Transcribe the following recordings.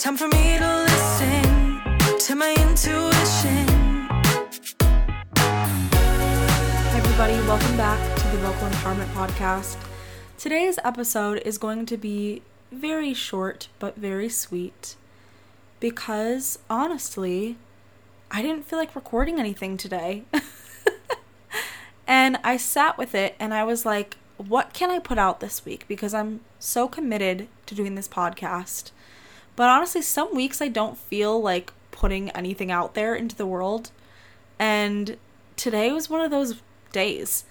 It's time for me to listen to my intuition. Hey everybody, welcome back to the Vocal Empowerment Podcast. Today's episode is going to be very short but very sweet because honestly, I didn't feel like recording anything today. And I sat with it and I was like, what can I put out this week? Because I'm so committed to doing this podcast. But honestly, some weeks I don't feel like putting anything out there into the world. And today was one of those days.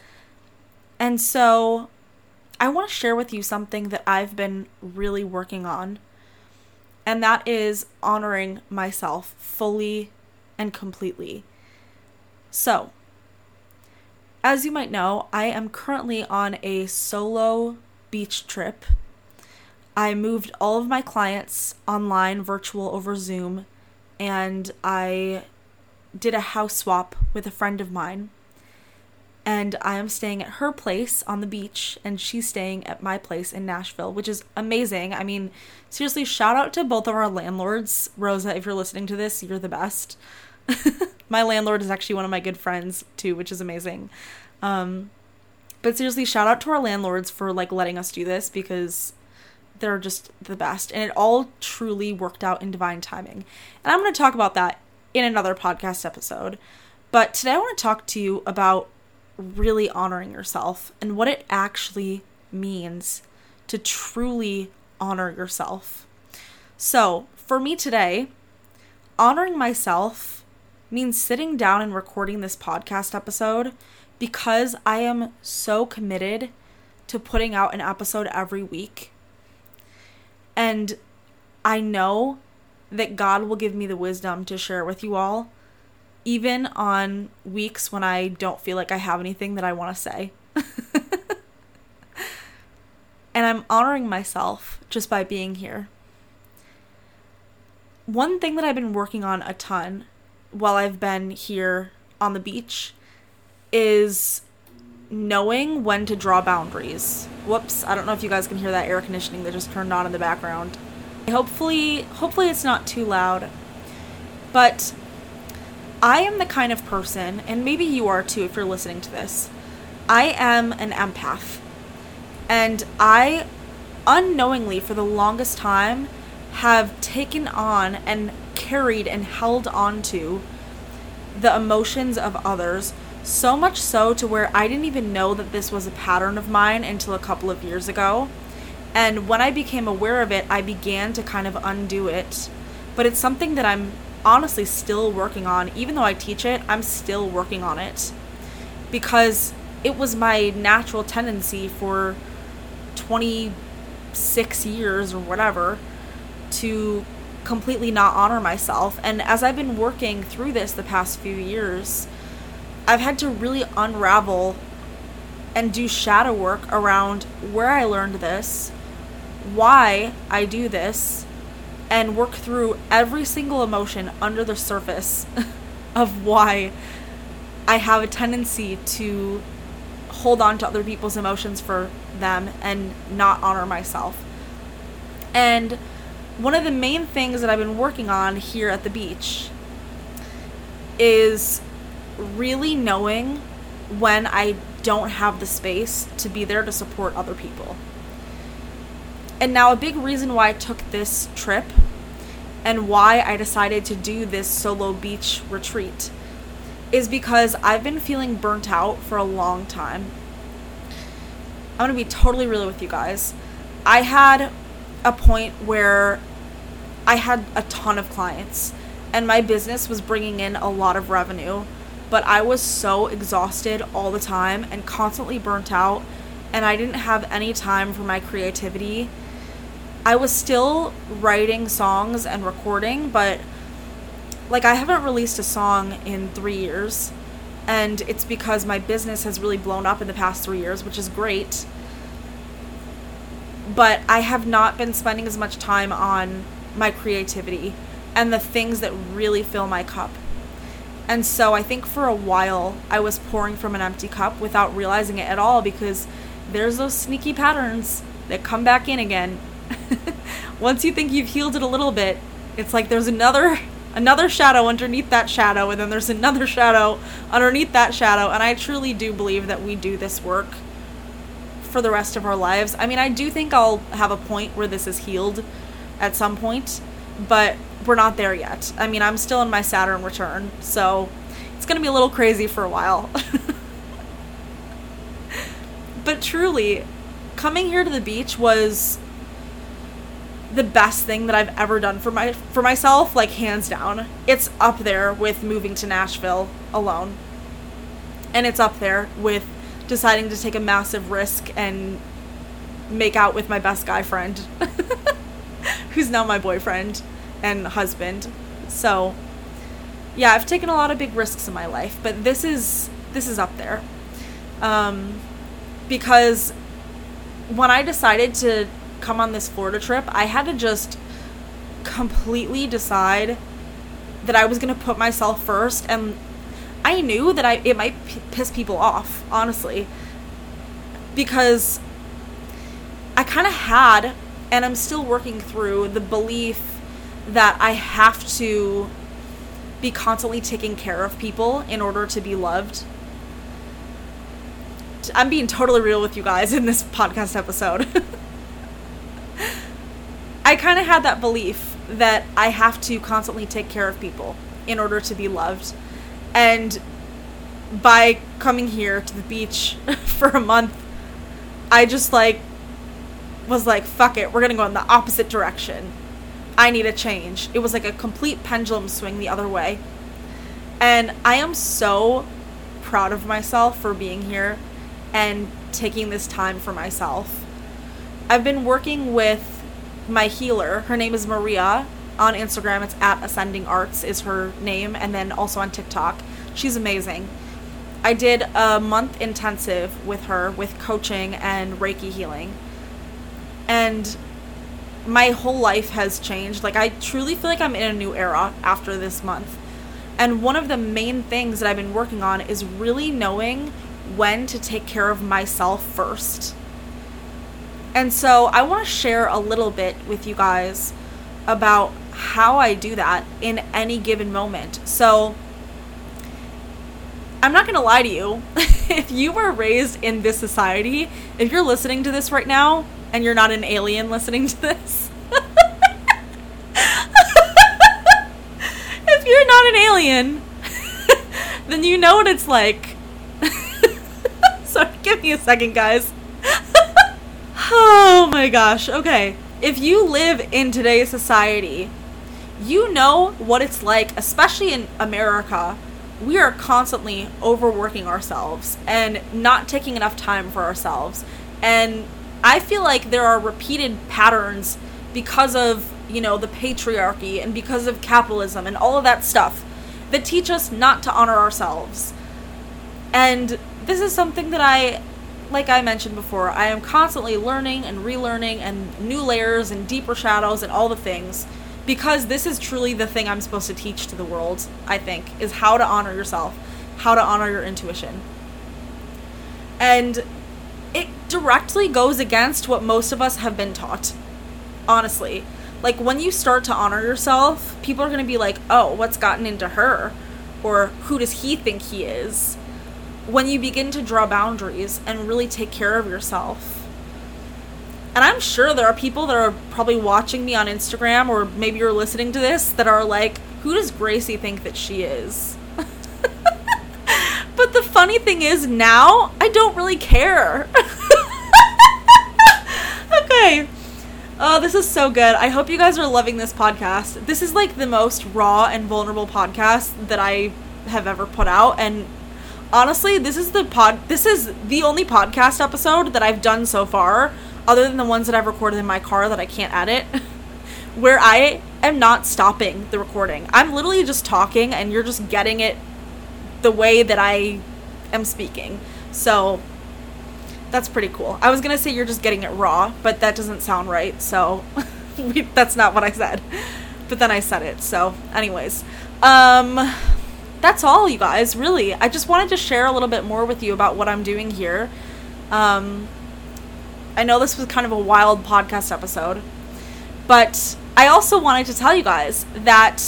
And so I want to share with you something that I've been really working on. And that is honoring myself fully and completely. So, as you might know, I am currently on a solo beach trip. I moved all of my clients online, virtual, over Zoom, and I did a house swap with a friend of mine. And I am staying at her place on the beach, and she's staying at my place in Nashville, which is amazing. I mean, seriously, shout out to both of our landlords. Rosa, if you're listening to this, you're the best. My landlord is actually one of my good friends too, which is amazing. But seriously, shout out to our landlords for like letting us do this because they're just the best. And it all truly worked out in divine timing. And I'm going to talk about that in another podcast episode. But today I want to talk to you about really honoring yourself and what it actually means to truly honor yourself. So for me today, honoring myself means sitting down and recording this podcast episode because I am so committed to putting out an episode every week. And I know that God will give me the wisdom to share with you all, even on weeks when I don't feel like I have anything that I want to say. And I'm honoring myself just by being here. One thing that I've been working on a ton while I've been here on the beach is knowing when to draw boundaries. Whoops, I don't know if you guys can hear that air conditioning that just turned on in the background. Hopefully it's not too loud. But I am the kind of person, and maybe you are too if you're listening to this, I am an empath. And I unknowingly for the longest time have taken on and carried and held on to the emotions of others, so much so to where I didn't even know that this was a pattern of mine until a couple of years ago. And when I became aware of it, I began to kind of undo it. But it's something that I'm honestly still working on. Even though I teach it, I'm still working on it because it was my natural tendency for 26 years or whatever to completely not honor myself. And as I've been working through this the past few years, I've had to really unravel and do shadow work around where I learned this, why I do this, and work through every single emotion under the surface of why I have a tendency to hold on to other people's emotions for them and not honor myself. And one of the main things that I've been working on here at the beach is really knowing when I don't have the space to be there to support other people. And now a big reason why I took this trip and why I decided to do this solo beach retreat is because I've been feeling burnt out for a long time. I'm going to be totally real with you guys. I had a point where I had a ton of clients and my business was bringing in a lot of revenue, but I was so exhausted all the time and constantly burnt out, and I didn't have any time for my creativity. I was still writing songs and recording, but like I haven't released a song in 3 years, and it's because my business has really blown up in the past 3 years, which is great. But I have not been spending as much time on my creativity and the things that really fill my cup. And so I think for a while I was pouring from an empty cup without realizing it at all because there's those sneaky patterns that come back in again. Once you think you've healed it a little bit, It's like there's another shadow underneath that shadow, and then there's another shadow underneath that shadow. And I truly do believe that we do this work for the rest of our lives. I mean, I do think I'll have a point where this is healed at some point, but we're not there yet. I mean, I'm still in my Saturn return, so it's going to be a little crazy for a while. But truly, coming here to the beach was the best thing that I've ever done for myself, like, hands down. It's up there with moving to Nashville alone. And it's up there with deciding to take a massive risk and make out with my best guy friend, who's now my boyfriend and husband. So yeah, I've taken a lot of big risks in my life, but this is up there. Because when I decided to come on this Florida trip, I had to just completely decide that I was going to put myself first. And I knew that it might piss people off, honestly, because I kind of had, and I'm still working through, the belief that I have to be constantly taking care of people in order to be loved. I'm being totally real with you guys in this podcast episode. I kind of had that belief that I have to constantly take care of people in order to be loved. And by coming here to the beach for a month, I just was like, fuck it, we're going to go in the opposite direction. I need a change. It was like a complete pendulum swing the other way. And I am so proud of myself for being here and taking this time for myself. I've been working with my healer. Her name is Maria. On Instagram, it's @ascending arts is her name, and then also on TikTok. She's amazing. I did a month intensive with her with coaching and Reiki healing. And my whole life has changed. Like, I truly feel like I'm in a new era after this month. And one of the main things that I've been working on is really knowing when to take care of myself first. And so I want to share a little bit with you guys about how I do that in any given moment. So I'm not going to lie to you. If you were raised in this society, if you're listening to this right now and you're not an alien listening to this, if you're not an alien, then you know what it's like. Sorry, give me a second, guys. Oh my gosh. Okay. If you live in today's society, you know what it's like, especially in America. We are constantly overworking ourselves and not taking enough time for ourselves. And I feel like there are repeated patterns because of, you know, the patriarchy and because of capitalism and all of that stuff that teach us not to honor ourselves. And this is something that I mentioned before, I am constantly learning and relearning and new layers and deeper shadows and all the things, because this is truly the thing I'm supposed to teach to the world, I think, is how to honor yourself, how to honor your intuition. And it directly goes against what most of us have been taught, honestly. Like, when you start to honor yourself, people are going to be like, oh, what's gotten into her? Or who does he think he is? When you begin to draw boundaries and really take care of yourself. And I'm sure there are people that are probably watching me on Instagram, or maybe you're listening to this, that are like, who does Gracie think that she is? But the funny thing is, now I don't really care. Okay. Oh, this is so good. I hope you guys are loving this podcast. This is like the most raw and vulnerable podcast that I have ever put out, and honestly, this is the only podcast episode that I've done so far, other than the ones that I've recorded in my car that I can't edit, where I am not stopping the recording. I'm literally just talking and you're just getting it the way that I am speaking. So that's pretty cool. I was going to say you're just getting it raw, but that doesn't sound right. So that's not what I said, but then I said it. So anyways, that's all, you guys, really. I just wanted to share a little bit more with you about what I'm doing here. I know this was kind of a wild podcast episode, but I also wanted to tell you guys that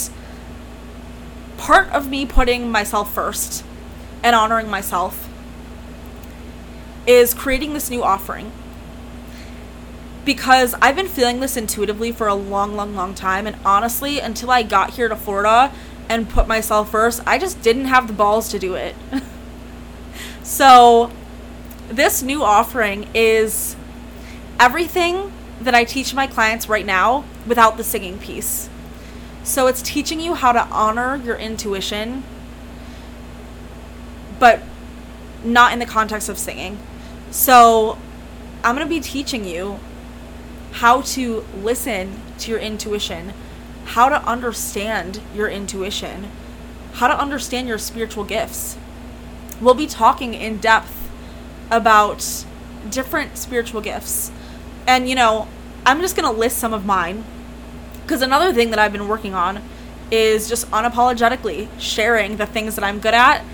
part of me putting myself first and honoring myself is creating this new offering, because I've been feeling this intuitively for a long time, and honestly, until I got here to Florida and put myself first, I just didn't have the balls to do it. So this new offering is everything that I teach my clients right now without the singing piece. So it's teaching you how to honor your intuition, but not in the context of singing. So I'm going to be teaching you how to listen to your intuition, how to understand your intuition, how to understand your spiritual gifts. We'll be talking in depth about different spiritual gifts. And, you know, I'm just going to list some of mine, because another thing that I've been working on is just unapologetically sharing the things that I'm good at,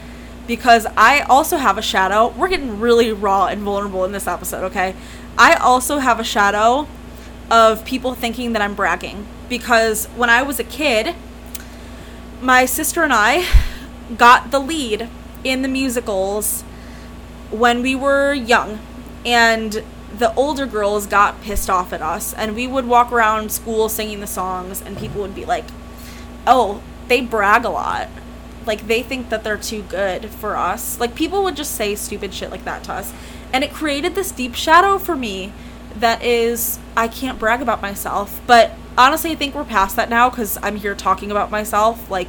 because I also have a shadow. We're getting really raw and vulnerable in this episode, okay? I also have a shadow of people thinking that I'm bragging, because when I was a kid, my sister and I got the lead in the musicals when we were young, and the older girls got pissed off at us, and we would walk around school singing the songs, and people would be like, oh, they brag a lot. Like, they think that they're too good for us. Like, people would just say stupid shit like that to us. And it created this deep shadow for me that is, I can't brag about myself. But honestly, I think we're past that now, because I'm here talking about myself. Like,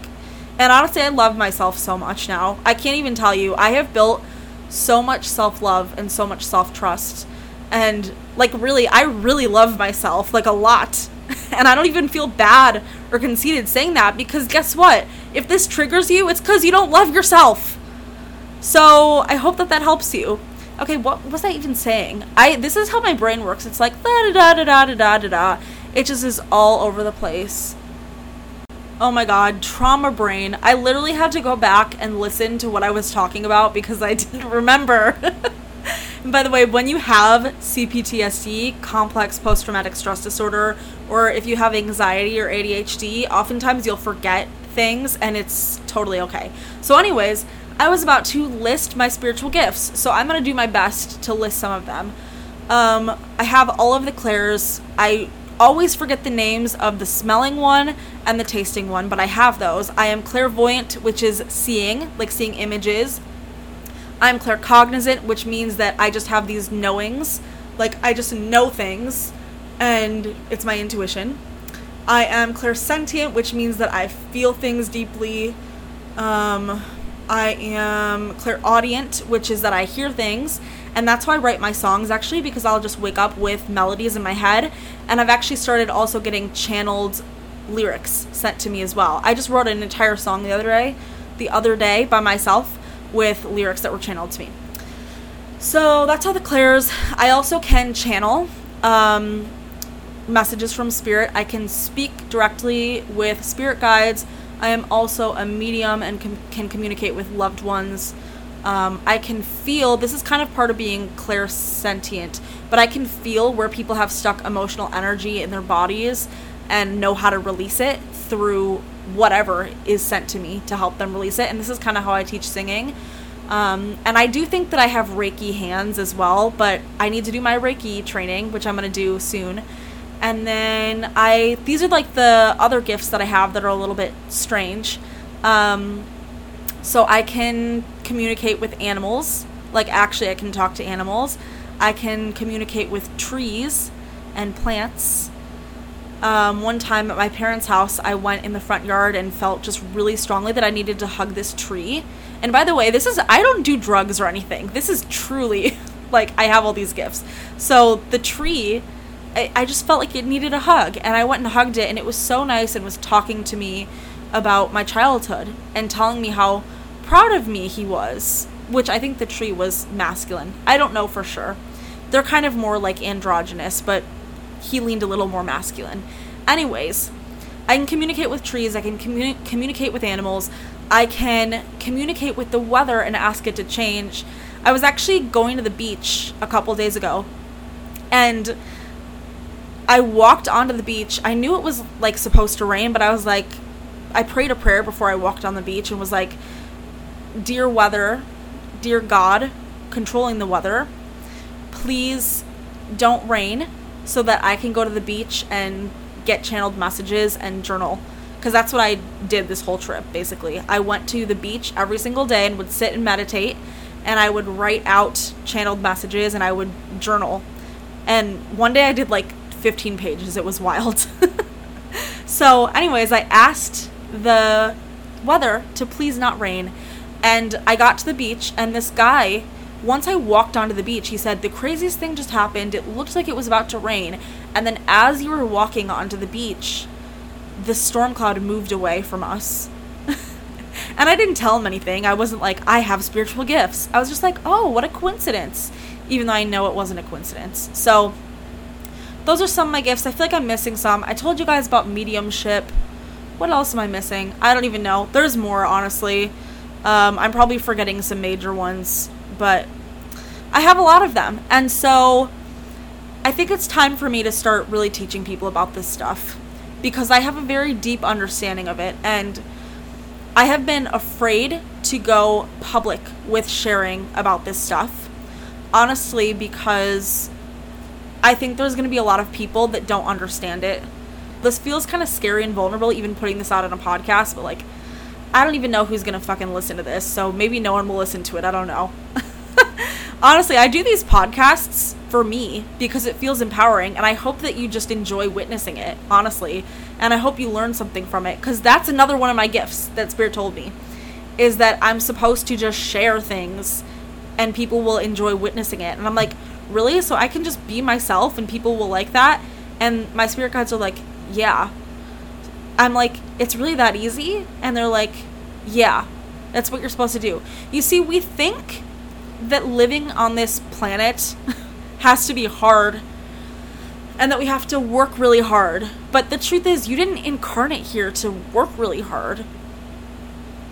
and honestly, I love myself so much now. I can't even tell you. I have built so much self-love and so much self-trust. And, like, really, I really love myself, like, a lot. And I don't even feel bad or conceited saying that, because guess what? If this triggers you, it's because you don't love yourself. So I hope that that helps you. Okay, what was I even saying? This is how my brain works. It's like, da-da-da-da-da-da-da-da. It just is all over the place. Oh my God, trauma brain. I literally had to go back and listen to what I was talking about because I didn't remember. And by the way, when you have CPTSD, complex post-traumatic stress disorder, or if you have anxiety or ADHD, oftentimes you'll forget things, and it's totally okay. So anyways, I was about to list my spiritual gifts, so I'm going to do my best to list some of them. I have all of the clairs. I always forget the names of the smelling one and the tasting one, but I have those. I am clairvoyant, which is seeing, like seeing images. I'm claircognizant, which means that I just have these knowings, like I just know things, and it's my intuition. I am clairsentient, which means that I feel things deeply. I am clairaudient, which is that I hear things, and that's why I write my songs, actually, because I'll just wake up with melodies in my head, and I've actually started also getting channeled lyrics sent to me as well. I just wrote an entire song the other day by myself, with lyrics that were channeled to me. So that's how the clairs. I also can channel messages from spirit. I can speak directly with spirit guides. I am also a medium and can communicate with loved ones. I can feel, this is kind of part of being clairsentient, but I can feel where people have stuck emotional energy in their bodies and know how to release it through whatever is sent to me to help them release it. And this is kind of how I teach singing. And I do think that I have Reiki hands as well, but I need to do my Reiki training, which I'm going to do soon. And then these are like the other gifts that I have that are a little bit strange. So I can communicate with animals. Like, actually, I can talk to animals. I can communicate with trees and plants. One time at my parents' house, I went in the front yard and felt just really strongly that I needed to hug this tree. And by the way, I don't do drugs or anything. This is truly, like, I have all these gifts. So the tree, I just felt like it needed a hug, and I went and hugged it, and it was so nice, and was talking to me about my childhood and telling me how proud of me he was, which I think the tree was masculine. I don't know for sure. They're kind of more like androgynous, but he leaned a little more masculine. Anyways, I can communicate with trees. I can communicate with animals. I can communicate with the weather and ask it to change. I was actually going to the beach a couple days ago, and I walked onto the beach. I knew it was, like, supposed to rain, but I was like, I prayed a prayer before I walked on the beach and was like, dear weather, dear God, controlling the weather, please don't rain so that I can go to the beach and get channeled messages and journal. Because that's what I did this whole trip, basically. I went to the beach every single day and would sit and meditate, and I would write out channeled messages and I would journal. And one day I did like 15 pages. It was wild. So anyways, I asked the weather to please not rain. And I got to the beach, and this guy, once I walked onto the beach, he said, the craziest thing just happened. It looked like it was about to rain. And then as you were walking onto the beach, the storm cloud moved away from us. And I didn't tell him anything. I wasn't like, I have spiritual gifts. I was just like, oh, what a coincidence. Even though I know it wasn't a coincidence. So those are some of my gifts. I feel like I'm missing some. I told you guys about mediumship. What else am I missing? I don't even know. There's more, honestly. I'm probably forgetting some major ones, but I have a lot of them. And so I think it's time for me to start really teaching people about this stuff, because I have a very deep understanding of it. And I have been afraid to go public with sharing about this stuff, honestly, because I think there's going to be a lot of people that don't understand it. This feels kind of scary and vulnerable, even putting this out on a podcast, but like, I don't even know who's going to fucking listen to this. So maybe no one will listen to it. I don't know. Honestly, I do these podcasts for me because it feels empowering, and I hope that you just enjoy witnessing it, honestly. And I hope you learn something from it, because that's another one of my gifts that Spirit told me, is that I'm supposed to just share things and people will enjoy witnessing it. And I'm like, really? So I can just be myself and people will like that? And my spirit guides are like, yeah. I'm like, it's really that easy? And they're like, yeah, that's what you're supposed to do. You see, we think that living on this planet has to be hard and that we have to work really hard. But the truth is, you didn't incarnate here to work really hard.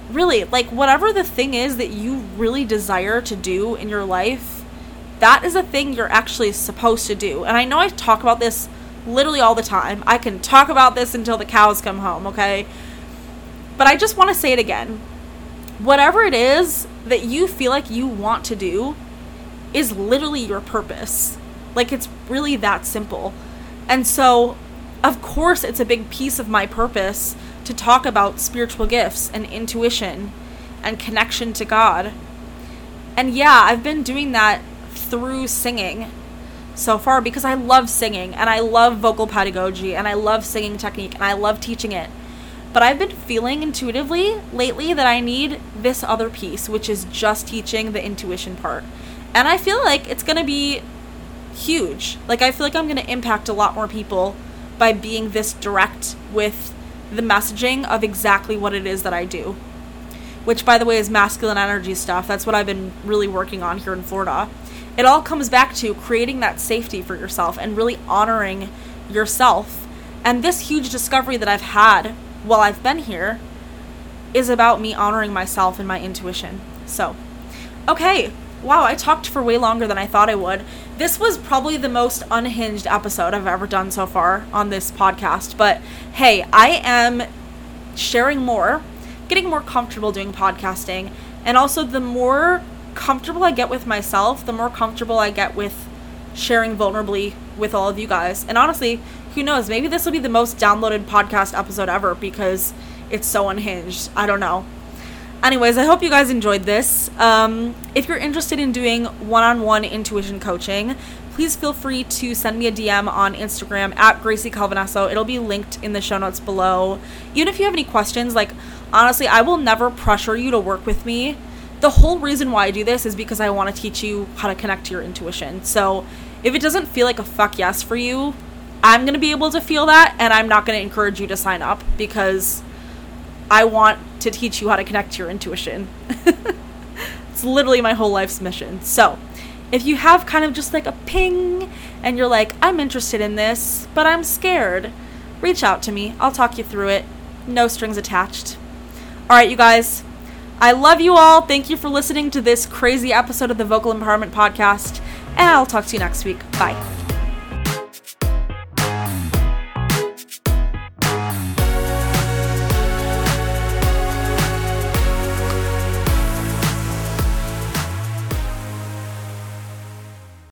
Really, like, whatever the thing is that you really desire to do in your life, that is a thing you're actually supposed to do. And I know I talk about this literally all the time. I can talk about this until the cows come home, okay? But I just want to say it again. Whatever it is that you feel like you want to do is literally your purpose. Like, it's really that simple. And so, of course, it's a big piece of my purpose to talk about spiritual gifts and intuition and connection to God. And yeah, I've been doing that through singing so far, because I love singing and I love vocal pedagogy and I love singing technique and I love teaching it. But I've been feeling intuitively lately that I need this other piece, which is just teaching the intuition part. And I feel like it's going to be huge. Like, I feel like I'm going to impact a lot more people by being this direct with the messaging of exactly what it is that I do, which, by the way, is masculine energy stuff. That's what I've been really working on here in Florida. It all comes back to creating that safety for yourself and really honoring yourself. And this huge discovery that I've had while I've been here is about me honoring myself and my intuition. So, okay. Wow, I talked for way longer than I thought I would. This was probably the most unhinged episode I've ever done so far on this podcast. But hey, I am sharing more, getting more comfortable doing podcasting. And also, the more comfortable I get with myself, the more comfortable I get with sharing vulnerably with all of you guys. And honestly, who knows, maybe this will be the most downloaded podcast episode ever because it's so unhinged. I don't know. Anyways, I hope you guys enjoyed this. If you're interested in doing one-on-one intuition coaching, please feel free to send me a DM on Instagram at Gracie Calvaneso. It'll be linked in the show notes below. Even if you have any questions, like, honestly, I will never pressure you to work with me. The whole reason why I do this is because I want to teach you how to connect to your intuition. So if it doesn't feel like a fuck yes for you, I'm going to be able to feel that, and I'm not going to encourage you to sign up because I want to teach you how to connect to your intuition. It's literally my whole life's mission. So if you have kind of just like a ping and you're like, I'm interested in this, but I'm scared, reach out to me. I'll talk you through it. No strings attached. All right, you guys. I love you all. Thank you for listening to this crazy episode of the Vocal Empowerment Podcast, and I'll talk to you next week. Bye.